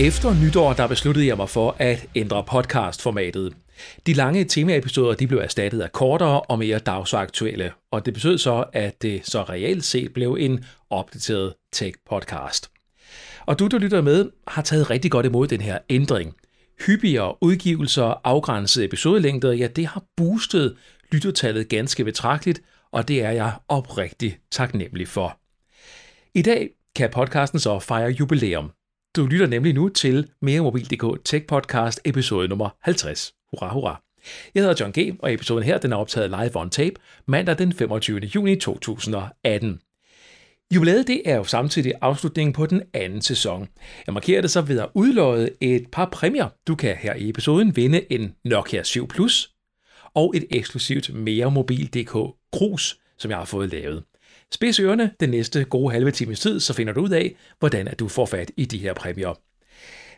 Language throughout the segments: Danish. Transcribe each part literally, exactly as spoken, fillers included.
Efter nytår, der besluttede jeg mig for at ændre podcastformatet. De lange temaepisoder, de blev erstattet af kortere og mere dagsaktuelle, og det betød så, at det så reelt set blev en opdateret tech-podcast. Og du, der lytter med, har taget rigtig godt imod den her ændring. Hyppigere udgivelser og afgrænsede episodelængder, ja, det har boostet lyttertallet ganske betragteligt, og det er jeg oprigtigt taknemmelig for. I dag kan podcasten så fejre jubilæum. Du lytter nemlig nu til meremobil punktum d k Tech Podcast episode nummer halvtreds. Hurra, hurra. Jeg hedder John G., og episoden her den er optaget live on tape mandag den femogtyvende juni to tusind og atten. Jubilæet det er jo samtidig afslutningen på den anden sæson. Jeg markerer det så ved at udløje et par præmier. Du kan her i episoden vinde en Nokia syv Plus og et eksklusivt meremobil punktum d k krus, som jeg har fået lavet. Spids ørerne den næste gode halve times tid, så finder du ud af, hvordan at du får fat i de her præmier.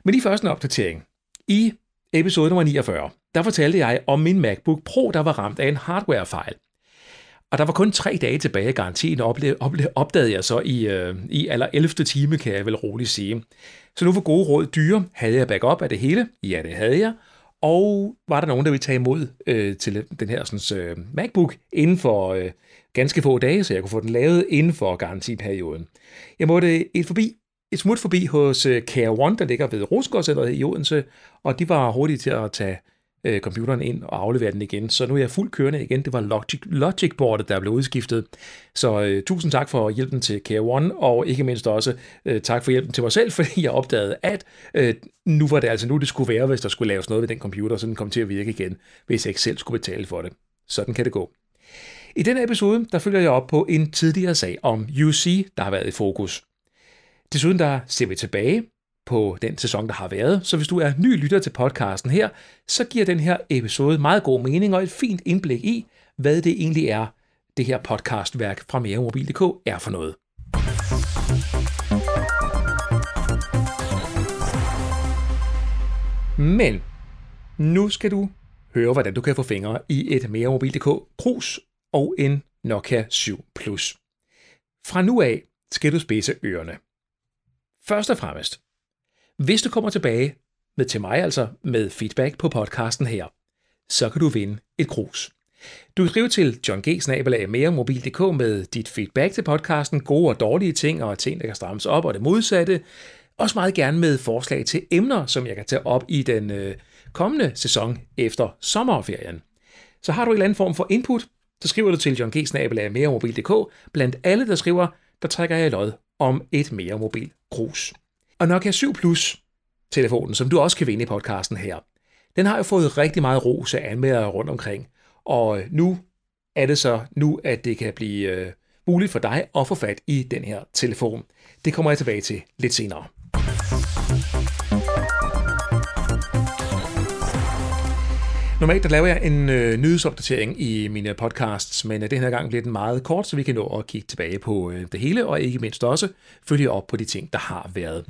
Men lige først en opdatering. I episode nummer niogfyrre, der fortalte jeg om min MacBook Pro, der var ramt af en hardwarefejl. Og der var kun tre dage tilbage i garantien, og opdagede jeg så i, øh, i aller ellevte time, kan jeg vel roligt sige. Så nu for gode råd dyre, havde jeg backup af det hele? Ja, det havde jeg. Og var der nogen, der ville tage imod øh, til den her sådan, øh, MacBook inden for øh, ganske få dage, så jeg kunne få den lavet inden for garantiperioden. Jeg måtte et, forbi, et smut forbi hos øh, Care One, der ligger ved Rosgaardcenteret i Odense, og de var hurtige til at tage øh, computeren ind og aflevere den igen. Så nu er jeg fuldt kørende igen. Det var Logic, Logic-bordet, der blev udskiftet. Så øh, tusind tak for hjælpen til Care One, og ikke mindst også øh, tak for hjælpen til mig selv, fordi jeg opdagede, at øh, nu var det altså nu, det skulle være, hvis der skulle laves noget ved den computer, så den kom til at virke igen, hvis jeg ikke selv skulle betale for det. Sådan kan det gå. I denne episode, der følger jeg op på en tidligere sag om YouSee, der har været i fokus. Desuden der ser vi tilbage på den sæson, der har været, så hvis du er ny lytter til podcasten her, så giver den her episode meget god mening og et fint indblik i, hvad det egentlig er, det her podcastværk fra meremobil punktum d k er for noget. Men nu skal du høre, hvordan du kan få fingre i et meremobil punktum d k krus og en Nokia syv Plus. Fra nu af skal du spidse ørerne. Først og fremmest, hvis du kommer tilbage med til mig, altså med feedback på podcasten her, så kan du vinde et krus. Du kan skrive til john g snabel-a meremobil punktum d k med dit feedback til podcasten, gode og dårlige ting og ting, der kan strammes op og det modsatte. Også meget gerne med forslag til emner, som jeg kan tage op i den øh, kommende sæson efter sommerferien. Så har du en eller anden form for input, så skriver du til john g snabel-a meremobil punktum d k. Blandt alle, der skriver, der trækker jeg lod om et meremobil krus. Og Nokia syv Plus-telefonen, som du også kan vinde i podcasten her, den har jo fået rigtig meget ros af anmeldere rundt omkring. Og nu er det så nu, at det kan blive øh, muligt for dig at få fat i den her telefon. Det kommer jeg tilbage til lidt senere. Normalt der laver jeg en øh, nyhedsopdatering i mine podcasts, men øh, den her gang bliver den meget kort, så vi kan nå at kigge tilbage på øh, det hele, og ikke mindst også følge op på de ting, der har været.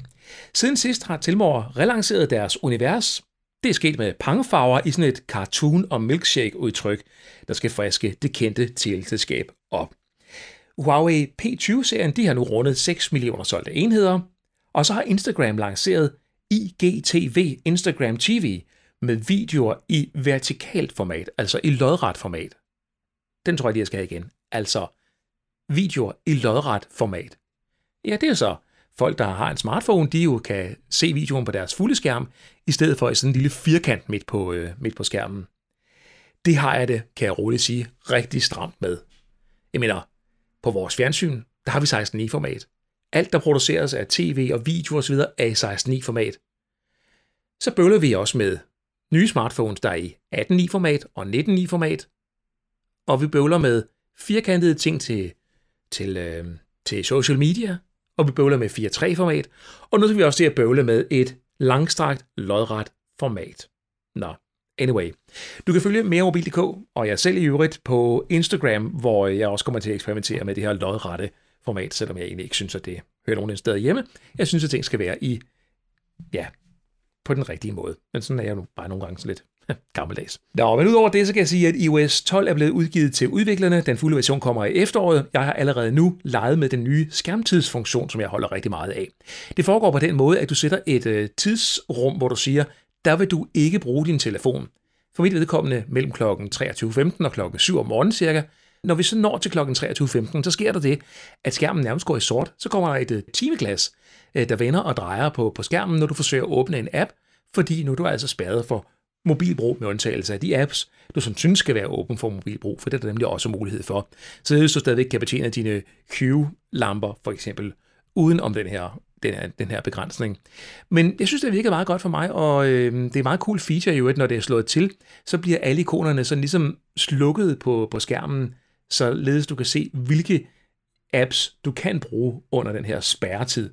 Siden sidst har Telmore relanceret deres univers. Det er sket med pangefarver i sådan et cartoon- og milkshake-udtryk, der skal friske det kendte teleselskab op. Huawei P tyve-serien de har nu rundet seks millioner solgte enheder, og så har Instagram lanceret I G T V, Instagram T V, med videoer i vertikalt format, altså i lodret format. Den tror jeg, jeg skal have igen. Altså videoer i lodret format. Ja, det er så folk, der har en smartphone, de jo kan se videoen på deres fulde skærm, i stedet for i sådan en lille firkant midt på, øh, midt på skærmen. Det har jeg det, kan jeg roligt sige, rigtig stramt med. Jeg mener, på vores fjernsyn, der har vi seksten ni format. Alt, der produceres af tv og videoer osv., er i seksten ni format. Så bøvler vi også med nye smartphones, der er i atten ni format og nitten ni format. Og vi bøvler med firkantede ting til, til, øh, til social media. Og vi bøvler med fire tre format. Og nu skal vi også til at bøvle med et langstrakt, lodret format. Nå, anyway. Du kan følge meremobil punktum d k og jeg selv i øvrigt på Instagram, hvor jeg også kommer til at eksperimentere med det her lodrette format, selvom jeg egentlig ikke synes, at det hører nogen et sted hjemme. Jeg synes, at ting skal være i, ja, på den rigtige måde. Men sådan er jeg jo bare nogle gange så lidt. Gammeldags. Nå, men udover det, så kan jeg sige, at i O S tolv er blevet udgivet til udviklerne. Den fulde version kommer i efteråret. Jeg har allerede nu leget med den nye skærmtidsfunktion, som jeg holder rigtig meget af. Det foregår på den måde, at du sætter et øh, tidsrum, hvor du siger, der vil du ikke bruge din telefon. For mit vedkommende mellem klokken treogtyve femten og klokken syv om morgenen cirka. Når vi så når til klokken treogtyve femten, så sker der det, at skærmen nærmest går i sort. Så kommer der et timeglas, der vender og drejer på, på skærmen, når du forsøger at åbne en app, fordi nu er du altså spærret for mobilbrug med undtagelse af de apps, du som synes skal være åben for mobilbrug, for det er der nemlig også mulighed for. Så du stadigvæk kan betjene dine Q-lamper for eksempel, uden om den her, den her, den her begrænsning. Men jeg synes, det virkede meget godt for mig, og øh, det er en meget cool feature jo, at når det er slået til, så bliver alle ikonerne sådan ligesom slukket på, på skærmen, således du kan se, hvilke apps du kan bruge under den her spærretid.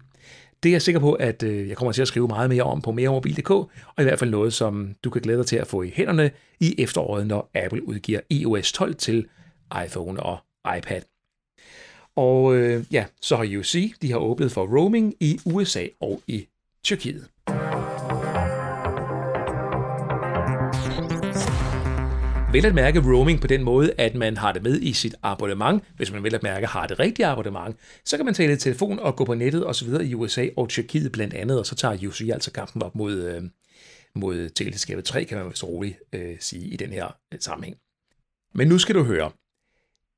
Det er jeg sikker på, at jeg kommer til at skrive meget mere om på meremobil punktum d k, og i hvert fald noget, som du kan glæde dig til at få i hænderne i efteråret, når Apple udgiver i O S tolv til iPhone og iPad. Og øh, ja, så har YouSee, de har åbnet for roaming i U S A og i Tyrkiet. Vel at mærke roaming på den måde, at man har det med i sit abonnement. Hvis man vel at mærke har det rigtige abonnement, så kan man tale i telefon og gå på nettet osv. i U S A og Tyrkiet blandt andet, og så tager YouSee altså kampen op mod, øh, mod teleselskabet tre, kan man vist roligt øh, sige i den her øh, sammenhæng. Men nu skal du høre.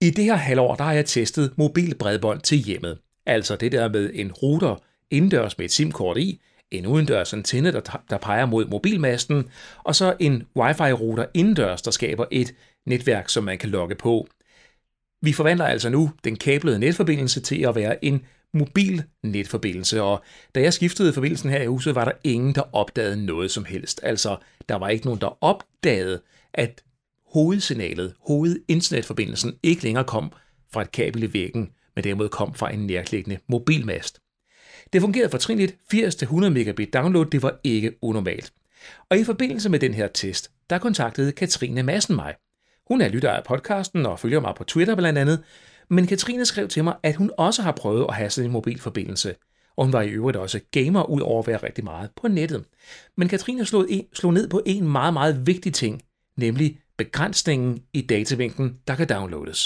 I det her halvår, der har jeg testet mobilbredbånd til hjemmet. Altså det der med en router indendørs med et SIM-kort i, en udendørs antenne, der, der peger mod mobilmasten, og så en Wi-Fi-router indendørs, der skaber et netværk, som man kan logge på. Vi forvandler altså nu den kablede netforbindelse til at være en mobil netforbindelse, og da jeg skiftede forbindelsen her i huset, var der ingen, der opdagede noget som helst. Altså, der var ikke nogen, der opdagede, at hovedsignalet, hovedinternetforbindelsen, ikke længere kom fra et kabel i væggen, men derimod kom fra en nærliggende mobilmast. Det fungerede fortrinligt. firs til hundrede megabit download, det var ikke unormalt. Og i forbindelse med den her test, der kontaktede Katrine Madsen mig. Hun er lytter af podcasten og følger mig på Twitter blandt andet, men Katrine skrev til mig, at hun også har prøvet at have sådan en mobilforbindelse. Og hun var i øvrigt også gamer, ud over at være rigtig meget på nettet. Men Katrine slog, en, slog ned på en meget, meget vigtig ting, nemlig begrænsningen i datamængden, der kan downloades.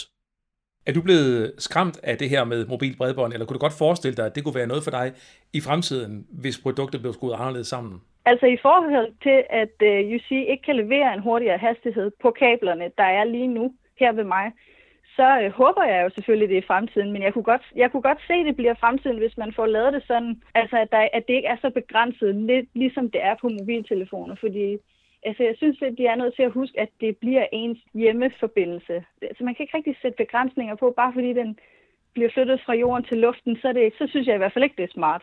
Er du blevet skræmt af det her med mobilbredbånd, eller kunne du godt forestille dig, at det kunne være noget for dig i fremtiden, hvis produktet blev skudt anderledes sammen? Altså i forhold til, at uh, YouSee ikke kan levere en hurtigere hastighed på kablerne, der er lige nu her ved mig, så uh, håber jeg jo selvfølgelig, det er fremtiden, men jeg kunne godt, jeg kunne godt se, at det bliver fremtiden, hvis man får lavet det sådan, altså at, der, at det ikke er så begrænset, lidt ligesom det er på mobiltelefoner, fordi altså, jeg synes, at de er nødt til at huske, at det bliver ens hjemmeforbindelse. Altså, man kan ikke rigtig sætte begrænsninger på, bare fordi den bliver flyttet fra jorden til luften, så, det, så synes jeg i hvert fald ikke, det er smart.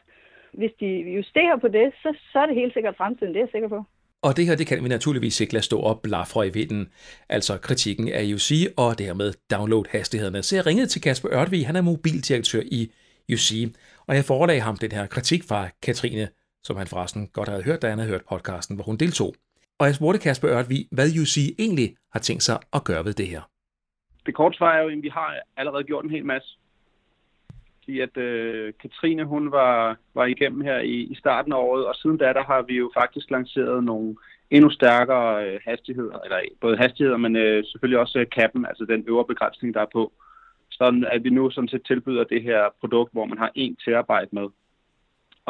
Hvis de justerer på det, så, så er det helt sikkert fremtiden, det er jeg sikker på. Og det her, det kan vi naturligvis ikke lade stå og blafre i vinden. Altså kritikken af YouSee og dermed download-hastighederne. Så jeg ringede til Kasper Ørtvig, han er mobildirektør i YouSee, og jeg forelagde ham den her kritik fra Katrine, som han forresten godt havde hørt, da han havde hørt podcasten, hvor hun deltog. Og jeg spurgte Kasper Ørtvig, hvad YouSee egentlig har tænkt sig at gøre ved det her. Det korte svar er jo, at vi har allerede gjort en hel masse. Fordi at øh, Katrine, hun var, var igennem her i, i starten af året, og siden da, der har vi jo faktisk lanceret nogle endnu stærkere øh, hastigheder, eller både hastigheder, men øh, selvfølgelig også kappen, altså den øvre begrænsning, der er på. Sådan at vi nu sådan set tilbyder det her produkt, hvor man har en terabyte med.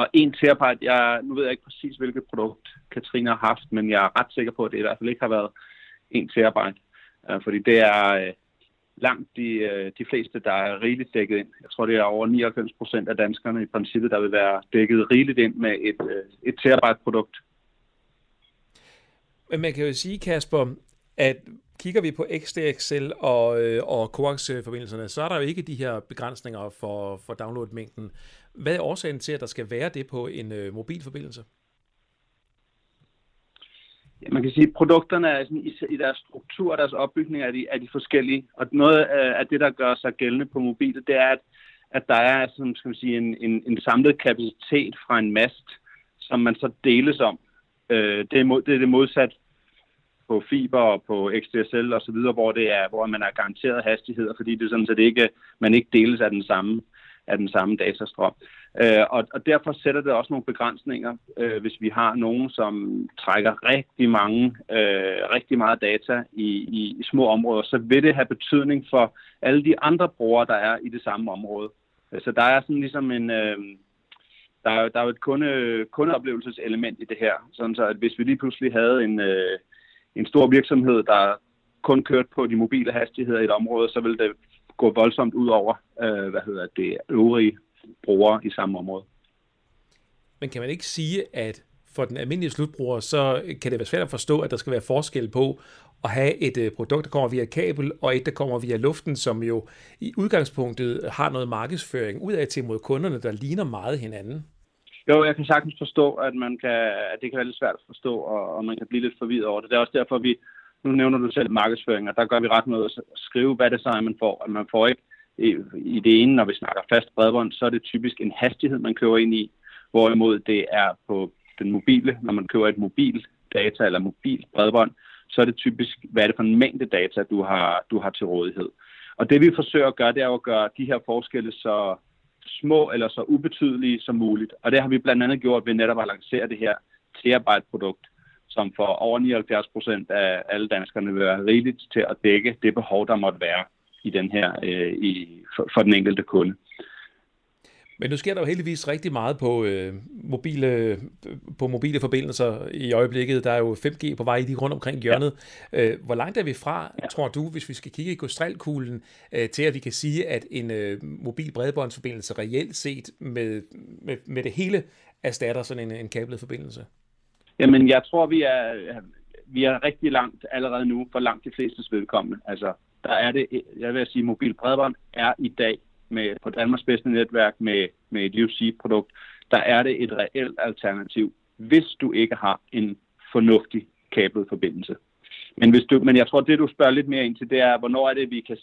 Og en terabyte, jeg, nu ved jeg ikke præcis, hvilket produkt Katrine har haft, men jeg er ret sikker på, at det i hvert fald ikke har været en terabyte. Fordi det er langt de, de fleste, der er rigeligt dækket ind. Jeg tror, det er over nioghalvfems procent af danskerne i princippet, der vil være dækket rigeligt ind med et, et terabyte produkt. Men man kan jo sige, Kasper, at kigger vi på X D X L og, og coax-forbindelserne, så er der jo ikke de her begrænsninger for, for downloadmængden. Hvad er årsagen til, at der skal være det på en ø, mobilforbindelse? Ja, man kan sige, at produkterne er sådan, i deres struktur og deres opbygning er de, er de forskellige. Og noget af det, der gør sig gældende på mobilet, det er, at, at der er sådan, skal man sige, en, en, en samlet kapacitet fra en mast, som man så deles om. Øh, det, er mod, det er det modsat på fiber og på X D S L og så videre, hvor det er, hvor man er garanteret hastigheder, fordi det er sådan set ikke, man ikke deles af den samme. af den samme datastrøm. Øh, og, og derfor sætter det også nogle begrænsninger, øh, hvis vi har nogen, som trækker rigtig mange, øh, rigtig meget data i, i, i små områder, så vil det have betydning for alle de andre brugere, der er i det samme område. Så der er sådan ligesom en... Øh, Der er, jo, der er jo et kunde, kundeoplevelseselement i det her, sådan så at hvis vi lige pludselig havde en, øh, en stor virksomhed, der kun kørte på de mobile hastigheder i et område, så ville det gå voldsomt ud over øh, hvad hedder det, øvrige brugere i samme område. Men kan man ikke sige, at for den almindelige slutbruger, så kan det være svært at forstå, at der skal være forskel på at have et produkt, der kommer via kabel, og et, der kommer via luften, som jo i udgangspunktet har noget markedsføring udad til mod kunderne, der ligner meget hinanden? Jo, jeg kan sagtens forstå, at, man kan, at det kan være lidt svært at forstå, og, og man kan blive lidt forvirret over det. Det er også derfor, vi nu nævner du selv markedsføring, og der gør vi ret med at skrive, hvad det så er, man får. At man får ikke i, i det ene, når vi snakker fast bredbånd, så er det typisk en hastighed, man køber ind i, hvorimod det er på den mobile, når man køber et mobil data eller mobil bredbånd, så er det typisk, hvad er det for en mængde data, du har, du har til rådighed. Og det vi forsøger at gøre, det er at gøre de her forskelle så små eller så ubetydelige som muligt. Og det har vi blandt andet gjort ved netop at lancere det her terabyte-produkt, som for over nioghalvfjerds procent af alle danskerne vil være rigeligt til at dække det behov, der måtte være i den her, øh, i, for, for den enkelte kunde. Men nu sker der jo heldigvis rigtig meget på, øh, mobile, på mobile forbindelser i øjeblikket. Der er jo fem G på vej i de rundt omkring hjørnet. Ja. Hvor langt er vi fra, ja. tror du, hvis vi skal kigge i krystalkuglen, øh, til at vi kan sige, at en øh, mobil bredbåndsforbindelse reelt set med, med, med det hele erstatter sådan en, en kablet forbindelse? Jamen, jeg tror, vi er, vi er rigtig langt allerede nu for langt de flestes vedkommende. Altså, der er det, jeg vil sige, mobil bredbånd er i dag Med, på Danmarks bedste netværk med, med et YouSee-produkt, der er det et reelt alternativ, hvis du ikke har en fornuftig kablet forbindelse. Men, hvis du, men jeg tror, det du spørger lidt mere ind til, det er, hvornår er det, vi kan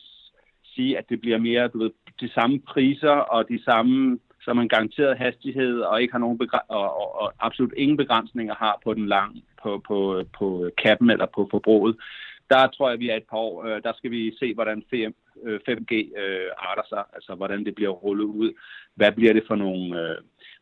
sige, at det bliver mere, du ved, de samme priser og de samme, som en garanteret hastighed og ikke har nogen begræ- og, og, og absolut ingen begrænsninger har på den lange, på, på, på kappen eller på forbruget. Der tror jeg, vi er et par år. Der skal vi se, hvordan fem G arter sig, altså hvordan det bliver rullet ud. Hvad bliver det for nogle,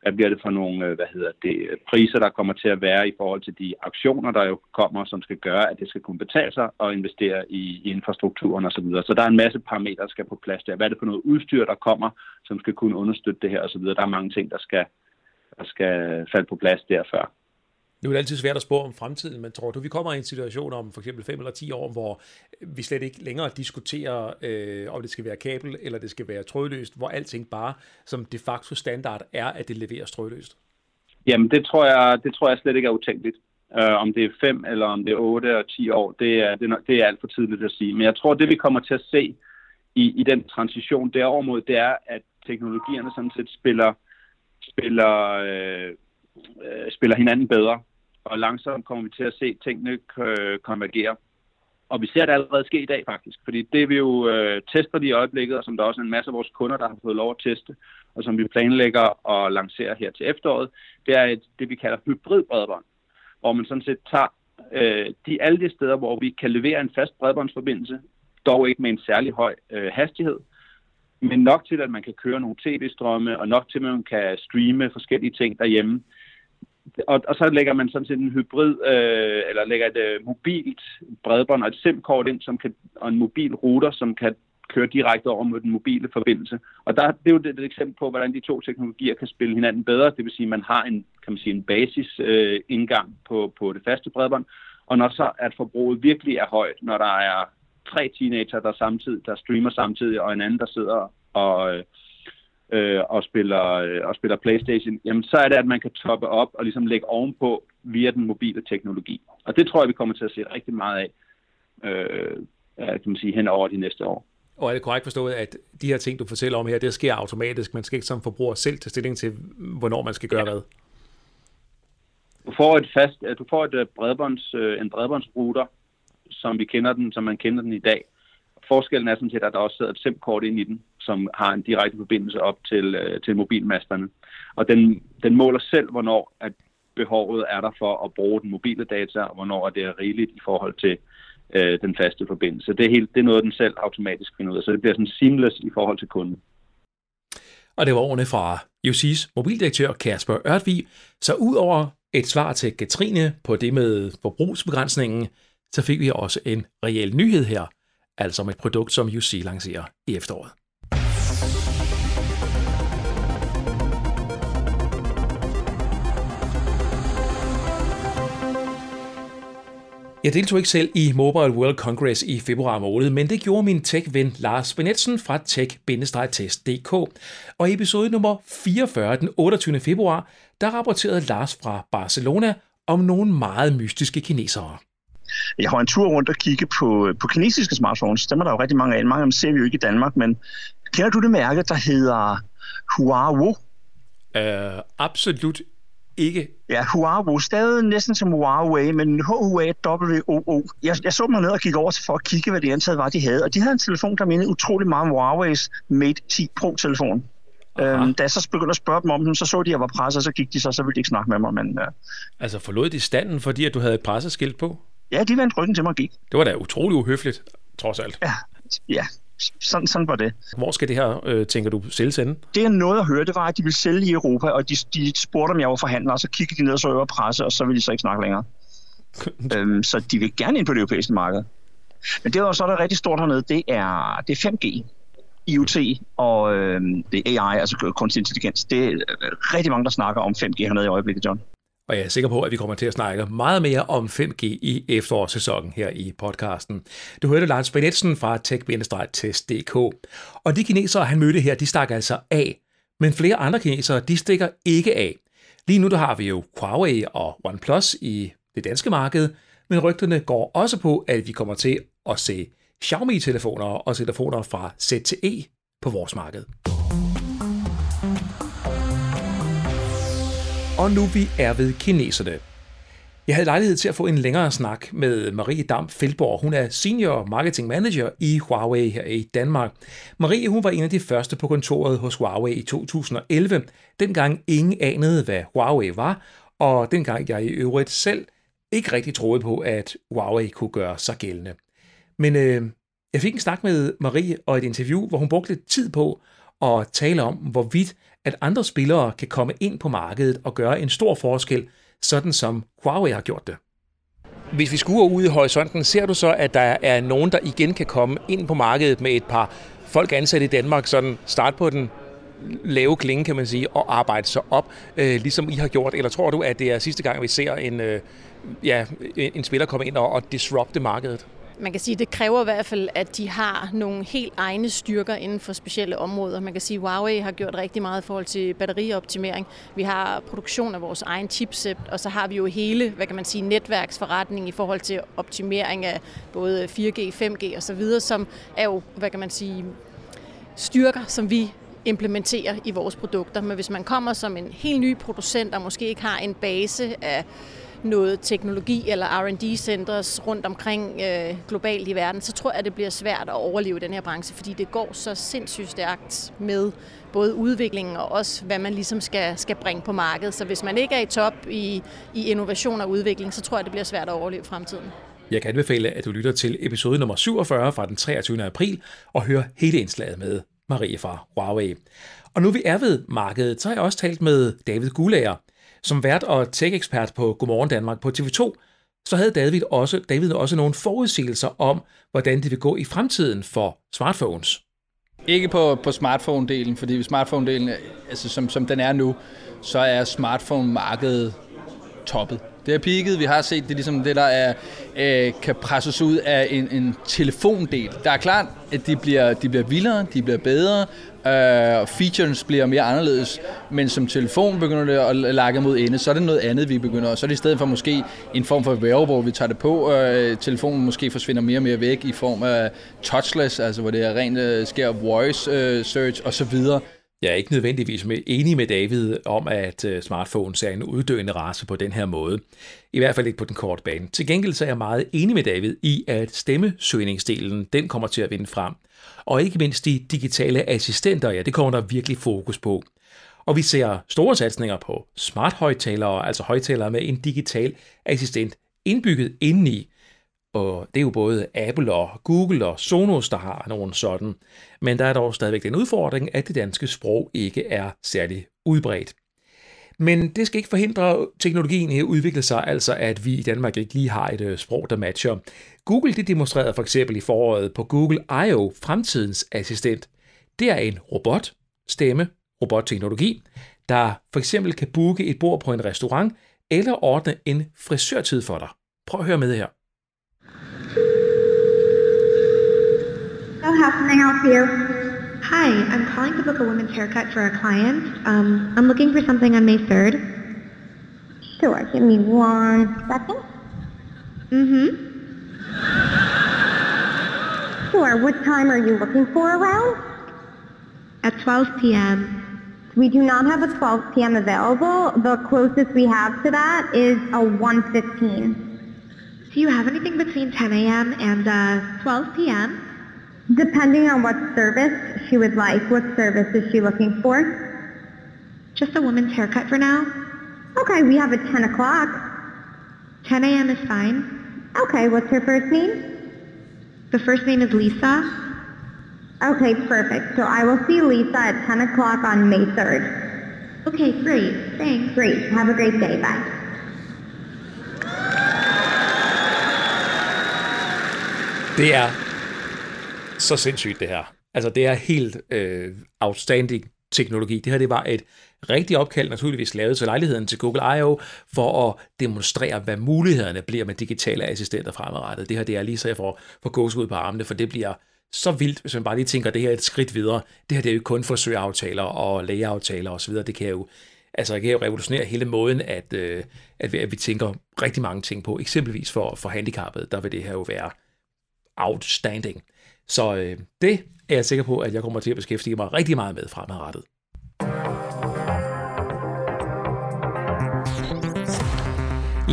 hvad bliver det for nogle, hvad hedder det, priser, der kommer til at være i forhold til de aktioner, der jo kommer, som skal gøre, at det skal kunne betale sig og investere i infrastrukturen osv. Så der er en masse parametre, der skal på plads der. Hvad er det for noget udstyr, der kommer, som skal kunne understøtte det her osv. Der er mange ting, der skal, der skal falde på plads der før. Nu er det altid svært at spå om fremtiden, men tror du, vi kommer i en situation om for eksempel fem eller ti år, hvor vi slet ikke længere diskuterer, øh, om det skal være kabel eller det skal være trådløst, hvor alting bare som de facto standard er, at det leveres trådløst? Jamen det tror jeg, det tror jeg slet ikke er utænkeligt. Uh, om det er fem eller om det er otte og ti år, det er, det, er, det er alt for tidligt at sige. Men jeg tror, det vi kommer til at se i, i den transition derover mod, det er, at teknologierne sådan set spiller, spiller, øh, spiller hinanden bedre. Og langsomt kommer vi til at se tingene konvergere. Og vi ser det allerede ske i dag faktisk, fordi det vi jo øh, tester lige i øjeblikket, og som der også er en masse af vores kunder, der har fået lov at teste, og som vi planlægger at lancere her til efteråret, det er et, det, vi kalder hybrid bredbånd, hvor man sådan set tager øh, de, alle de steder, hvor vi kan levere en fast bredbåndsforbindelse, dog ikke med en særlig høj øh, hastighed, men nok til, at man kan køre nogle tv-strømme, og nok til, at man kan streame forskellige ting derhjemme. Og, og så lægger man sådan set en hybrid, øh, eller lægger et øh, mobilt bredbånd og et SIM-kort ind, som kan, og en mobil router, som kan køre direkte over mod den mobile forbindelse. Og der, det er jo et, et eksempel på, hvordan de to teknologier kan spille hinanden bedre. Det vil sige, at man har en, kan man sige, en basisindgang øh, på, på det faste bredbånd. Og når så at forbruget virkelig er højt, når der er tre teenager, der samtidig, der streamer samtidig, og en anden, der sidder og... Øh, og spiller, og spiller PlayStation, jamen så er det, at man kan toppe op og ligesom lægge ovenpå via den mobile teknologi. Og det tror jeg, vi kommer til at se rigtig meget af, øh, kan man sige, hen over de næste år. Og er det korrekt forstået, at de her ting, du fortæller om her, det sker automatisk? Man skal ikke som forbruger selv tage stilling til, hvornår man skal gøre ja. hvad? Du får et fast, du får et bredbånds, en bredbåndsrouter, som vi kender den, som man kender den i dag. Forskellen er sådan set, at der også sidder et SIM-kort ind i den, som har en direkte forbindelse op til, øh, til mobilmasterne. Og den, den måler selv, hvornår at behovet er der for at bruge den mobile data, og hvornår det er rigeligt i forhold til øh, den faste forbindelse. Det er, helt, det er noget, den selv automatisk finder ud af, så det bliver sådan seamless i forhold til kunden. Og det var ordene fra YouSees mobildirektør Kasper Ørtvig. Så ud over et svar til Katrine på det med forbrugsbegrænsningen, så fik vi også en reel nyhed her, altså om et produkt, som YouSee lancerer i efteråret. Jeg deltog ikke selv i Mobile World Congress i februar måned, men det gjorde min tech-ven Lars Bennetsen fra tech-test.dk. Og i episode nummer fireogfyrre den otteogtyvende februar, der rapporterede Lars fra Barcelona om nogle meget mystiske kinesere. Jeg har en tur rundt og kigge på, på kinesiske smartphones. Dem er der jo rigtig mange af. Mange af dem ser vi jo ikke i Danmark, men kender du det mærke, der hedder Huawei? Uh, absolut ikke. Ja, Huawei. Stadig næsten som Huawei, men H U A W O O. Jeg, jeg så mig ned og gik over til for at kigge, hvad det antaget var, de havde. Og de havde en telefon, der mindede utrolig meget om Huawei's Mate ti Pro-telefon. Øhm, da jeg så begyndte at spørge dem om den, så så de, at jeg var presset, og så gik de så, så ville de ikke snakke med mig. Men, øh... altså forlod de standen, fordi at du havde et presseskilt på? Ja, de vendte ryggen til mig og gik. Det var da utrolig uhøfligt, trods alt. Ja, ja. Sådan, sådan var det. Hvor skal det her, øh, tænker du, sælges henne? Det jeg nåede at høre, det var, at de ville sælge i Europa, og de, de spurgte, om jeg var forhandler, og så kiggede de ned og så øver presse, og så ville de så ikke snakke længere. øhm, så de vil gerne ind på det europæiske marked. Men det, der så er der rigtig stort hernede, det er, det er fem G, I O T og øh, det A I, altså kunstig intelligens. Det er rigtig mange, der snakker om fem G hernede i øjeblikket, John. Og jeg er sikker på, at vi kommer til at snakke meget mere om fem G i efterårssæsonen her i podcasten. Du hørte Lars Bennetsen fra tech-test.dk. Og de kinesere, han mødte her, de stak altså af. Men flere andre kinesere, de stikker ikke af. Lige nu der har vi jo Huawei og OnePlus i det danske marked, men rygterne går også på, at vi kommer til at se Xiaomi-telefoner og telefoner fra Z T E på vores marked. Og nu vi er ved kineserne. Jeg havde lejlighed til at få en længere snak med Marie Dam Feldborg. Hun er Senior Marketing Manager i Huawei her i Danmark. Marie, hun var en af de første på kontoret hos Huawei i to tusind og elleve. Dengang ingen anede, hvad Huawei var, og dengang jeg i øvrigt selv ikke rigtig troede på, at Huawei kunne gøre sig gældende. Men øh, jeg fik en snak med Marie og et interview, hvor hun brugte lidt tid på at tale om, hvorvidt at andre spillere kan komme ind på markedet og gøre en stor forskel, sådan som Huawei har gjort det. Hvis vi skuer ud i horisonten, ser du så, at der er nogen, der igen kan komme ind på markedet med et par folk ansat i Danmark, sådan start på den lave klinge, kan man sige, og arbejde sig op, øh, ligesom I har gjort? Eller tror du, at det er sidste gang, vi ser en, øh, ja, en spiller komme ind og, og disrupte markedet? Man kan sige, at det kræver i hvert fald, at de har nogle helt egne styrker inden for specielle områder. Man kan sige, at Huawei har gjort rigtig meget i forhold til batterioptimering. Vi har produktion af vores egen chipset, og så har vi jo hele, hvad kan man sige, netværksforretning i forhold til optimering af både fire G, fem G og så videre, som er jo, hvad kan man sige, styrker, som vi implementerer i vores produkter. Men hvis man kommer som en helt ny producent og måske ikke har en base af noget teknologi eller R og D centers rundt omkring øh, globalt i verden, så tror jeg, at det bliver svært at overleve den her branche, fordi det går så sindssygt stærkt med både udviklingen og også, hvad man ligesom skal, skal bringe på markedet. Så hvis man ikke er i top i, i innovation og udvikling, så tror jeg, det bliver svært at overleve fremtiden. Jeg kan anbefale, at du lytter til episode nummer syvogfyrre fra den treogtyvende april og hører hele indslaget med Marie fra Huawei. Og nu vi er ved markedet, så har jeg også talt med David Gulager. Som vært og tech-ekspert på Godmorgen Danmark på T V to, så havde David også, David også nogle forudsigelser om, hvordan det vil gå i fremtiden for smartphones. Ikke på, på smartphone-delen, fordi smartphone-delen, altså som, som den er nu, så er smartphone-markedet toppet. Det er peaket, vi har set, det er ligesom det, der er, øh, kan presses ud af en, en telefondel. Der er klart, at de bliver, de bliver vildere, de bliver bedre, og features bliver mere anderledes, men som telefon begynder det at lakke mod ende, så er det noget andet, vi begynder. Så er det i stedet for måske en form for wearable, hvor vi tager det på, og telefonen måske forsvinder mere og mere væk i form af touchless, altså hvor det rent sker voice search osv. Jeg er ikke nødvendigvis enig med David om, at smartphones er en uddøende race på den her måde. I hvert fald ikke på den korte bane. Til gengæld så er jeg meget enig med David i, at stemmesøgningsdelen, den kommer til at vinde frem. Og ikke mindst de digitale assistenter, ja, det kommer der virkelig fokus på. Og vi ser store satsninger på smart højttalere, altså højttalere med en digital assistent indbygget indeni. Og det er jo både Apple og Google og Sonos, der har nogen sådan. Men der er dog stadigvæk den udfordring, at det danske sprog ikke er særlig udbredt. Men det skal ikke forhindre teknologien i at udvikle sig, altså at vi i Danmark ikke lige har et sprog, der matcher. Google de demonstrerede for eksempel i foråret på Google I O fremtidens assistent. Det er en robot, stemme, robotteknologi, der for eksempel kan booke et bord på en restaurant eller ordne en frisørtid for dig. Prøv at høre med her. How can I help you? Hi, I'm calling to book a woman's haircut for a client. Um, I'm looking for something on May third. Sure, give me one second. Mm-hmm. Sure, what time are you looking for around? At twelve p.m. We do not have a twelve p.m. available. The closest we have to that is a one fifteen. Do you have anything between ten a.m. and uh, twelve p.m.? Depending on what service she would like, what service is she looking for? Just a woman's haircut for now. Okay, we have a ten o'clock. ten a.m. is fine. Okay, what's her first name? The first name is Lisa. Okay, perfect. So I will see Lisa at ten o'clock on May third. Okay, great. Thanks. Great. Have a great day. Bye. Det er så sindssygt det her. Altså det er helt øh, outstanding teknologi. Det her det var et rigtigt opkald, naturligvis lavet til lejligheden til Google I O for at demonstrere, hvad mulighederne bliver med digitale assistenter fremadrettet. Det her det er lige så jeg får, får gåsehud på armene, for det bliver så vildt, hvis man bare lige tænker, det her er et skridt videre. Det her det er jo kun forsøgeaftaler og lægeaftaler osv. Det kan jo, altså, det kan jo revolutionere hele måden, at, øh, at, at vi tænker rigtig mange ting på. Eksempelvis for, for handicappede, der vil det her jo være outstanding. Så øh, det er jeg sikker på, at jeg kommer til at beskæftige mig rigtig meget med fremadrettet.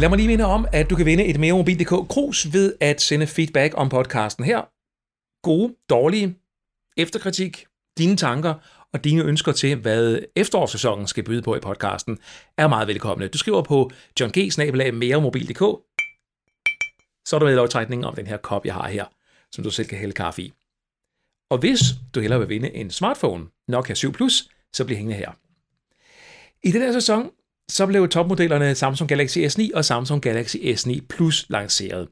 Lad mig lige minde om, at du kan vinde et meremobil punktum d k krus ved at sende feedback om podcasten her. Gode, dårlige, efterkritik, dine tanker og dine ønsker til, hvad efterårssæsonen skal byde på i podcasten, er meget velkomne. Du skriver på johng snabel-a meremobil punktum d k, så er der med lovtrækningen om den her kop, jeg har her, som du selv kan hælde kaffe i. Og hvis du hellere vil vinde en smartphone, Nokia syv Plus, så bliver hængende her. I den her sæson, så blev topmodellerne Samsung Galaxy S ni og Samsung Galaxy S ni Plus lanceret.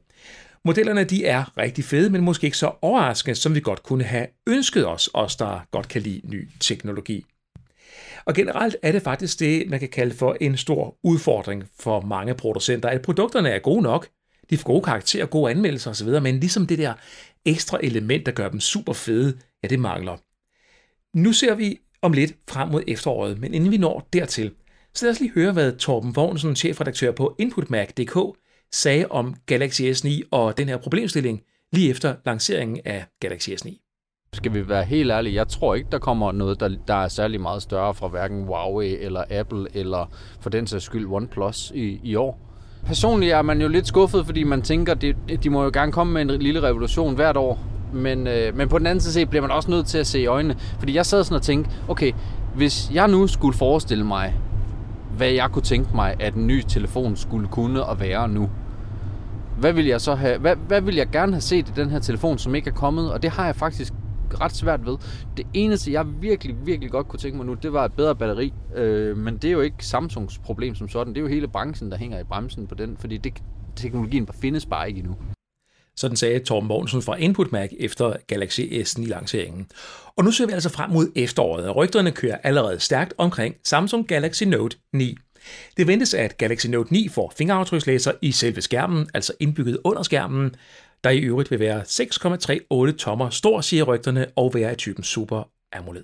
Modellerne, de er rigtig fede, men måske ikke så overraskende, som vi godt kunne have ønsket os, os der godt kan lide ny teknologi. Og generelt er det faktisk det, man kan kalde for en stor udfordring for mange producenter, at produkterne er gode nok, de får gode karakterer, gode anmeldelser osv., men ligesom det der ekstra element, der gør dem super fede, ja, det mangler. Nu ser vi om lidt frem mod efteråret, men inden vi når dertil, så lad os lige høre, hvad Torben Vognsen, chefredaktør på Inputmag punktum d k, sagde om Galaxy S ni og den her problemstilling lige efter lanceringen af Galaxy S ni. Skal vi være helt ærlige, jeg tror ikke, der kommer noget, der, der er særlig meget større fra hverken Huawei eller Apple eller for den sags skyld OnePlus i, i år. Personligt er man jo lidt skuffet, fordi man tænker, de, de må jo gerne komme med en lille revolution hvert år. Men, øh, men på den anden side bliver man også nødt til at se i øjnene. Fordi jeg sad sådan og tænkte, okay, hvis jeg nu skulle forestille mig, hvad jeg kunne tænke mig, at en ny telefon skulle kunne og være nu. Hvad vil jeg så have, hvad, hvad vil jeg gerne have set i den her telefon, som ikke er kommet? Og det har jeg faktisk ret svært ved. Det eneste, jeg virkelig, virkelig godt kunne tænke mig nu, det var et bedre batteri. Øh, men det er jo ikke Samsungs problem som sådan. Det er jo hele branchen, der hænger i bremsen på den, fordi det, teknologien bare findes bare ikke endnu. Sådan sagde Torben Mogensen fra Inputmag efter Galaxy S ni-lanceringen. Og nu ser vi altså frem mod efteråret, og rygterne kører allerede stærkt omkring Samsung Galaxy Note ni. Det ventes, at Galaxy Note ni får fingeraftrykslæser i selve skærmen, altså indbygget under skærmen, der i øvrigt vil være seks komma otteogtredive tommer stor, siger rygterne, og være af typen Super AMOLED.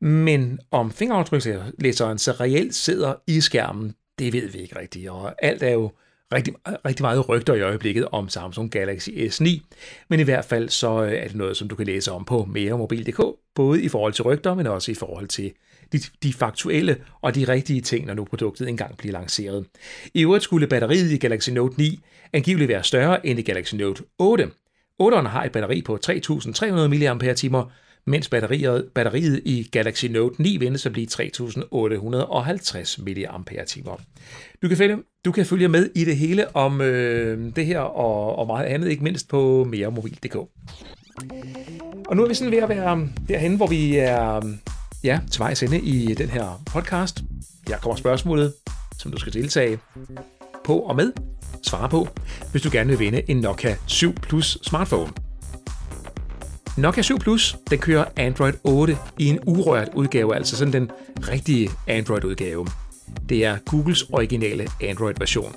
Men om fingeraftrykslæseren så reelt sidder i skærmen, det ved vi ikke rigtigt, og alt er jo rigtig, rigtig meget rygter i øjeblikket om Samsung Galaxy S ni, men i hvert fald så er det noget, som du kan læse om på meremobil punktum d k, både i forhold til rygter, men også i forhold til de, de faktuelle og de rigtige ting, når nu produktet engang bliver lanceret. I øvrigt skulle batteriet i Galaxy Note ni angiveligt være større end i Galaxy Note otte. otteren har et batteri på tre tusind tre hundrede milliampere-timer, mens batteriet, batteriet i Galaxy Note ni ventes at blive tre tusind otte hundrede og halvtreds milliampere timer. Du kan følge, du kan følge med i det hele om øh, det her og, og meget andet, ikke mindst på mere mobil punktum d k. Og nu er vi sådan ved at være derhen, hvor vi er ja, til vejs ende i den her podcast. Her kommer spørgsmålet, som du skal deltage på og med, svare på, hvis du gerne vil vinde en Nokia syv Plus smartphone. Nokia syv Plus, den kører Android otte i en urørt udgave, altså sådan den rigtige Android-udgave. Det er Googles originale Android-version.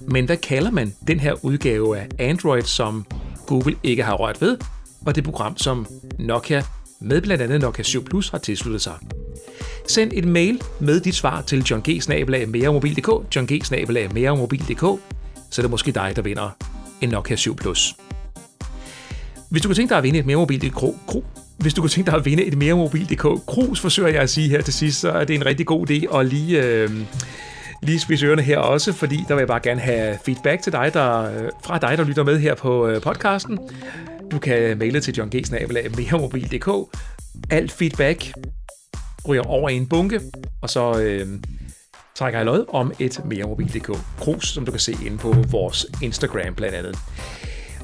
Men hvad kalder man den her udgave af Android, som Google ikke har rørt ved, og det program, som Nokia med blandt andet Nokia syv Plus har tilsluttet sig? Send et mail med dit svar til john g snabel-a meremobil punktum d k, john g snabel-a meremobil punktum d k, så er det måske dig, der vinder en Nokia syv Plus. Hvis du kunne tænke dig at vinde et meremobil punktum d k, hvis du kunne tænke dig at vinde et meremobil punktum d k krus, forsøger jeg at sige her til sidst, så er det en rigtig god idé at lige, øh, lige spise ørerne her også, fordi der vil jeg bare gerne have feedback til dig, der, fra dig, der lytter med her på podcasten. Du kan maile til john g snabel-a meremobil punktum d k. Alt feedback ryger over i en bunke, og så øh, trækker jeg lod om et meremobil punktum d k krus, som du kan se inde på vores Instagram blandt andet.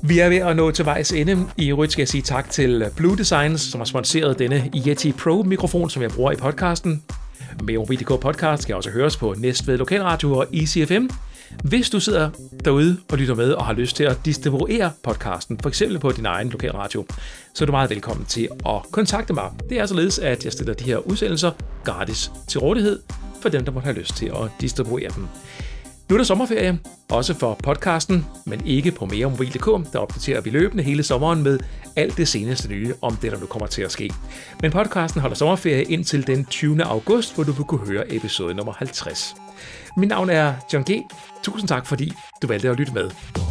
Vi er ved at nå til vejs ende. I øvrigt skal jeg sige tak til Blue Designs, som har sponsoreret denne Yeti Pro-mikrofon, som jeg bruger i podcasten. meremobil punktum d k podcast kan også høres på Næstved Lokalradio og I C F M. Hvis du sidder derude og lytter med og har lyst til at distribuere podcasten, f.eks. på din egen lokalradio, så er du meget velkommen til at kontakte mig. Det er således, at jeg stiller de her udsendelser gratis til rådighed for dem, der måtte have lyst til at distribuere dem. Nu er der sommerferie, også for podcasten, men ikke på meremobil punktum d k. Der opdaterer vi løbende hele sommeren med alt det seneste nye om det, der nu kommer til at ske. Men podcasten holder sommerferie indtil den tyvende august, hvor du vil kunne høre episode nummer halvtreds. Mit navn er John G. Tusind tak, fordi du valgte at lytte med.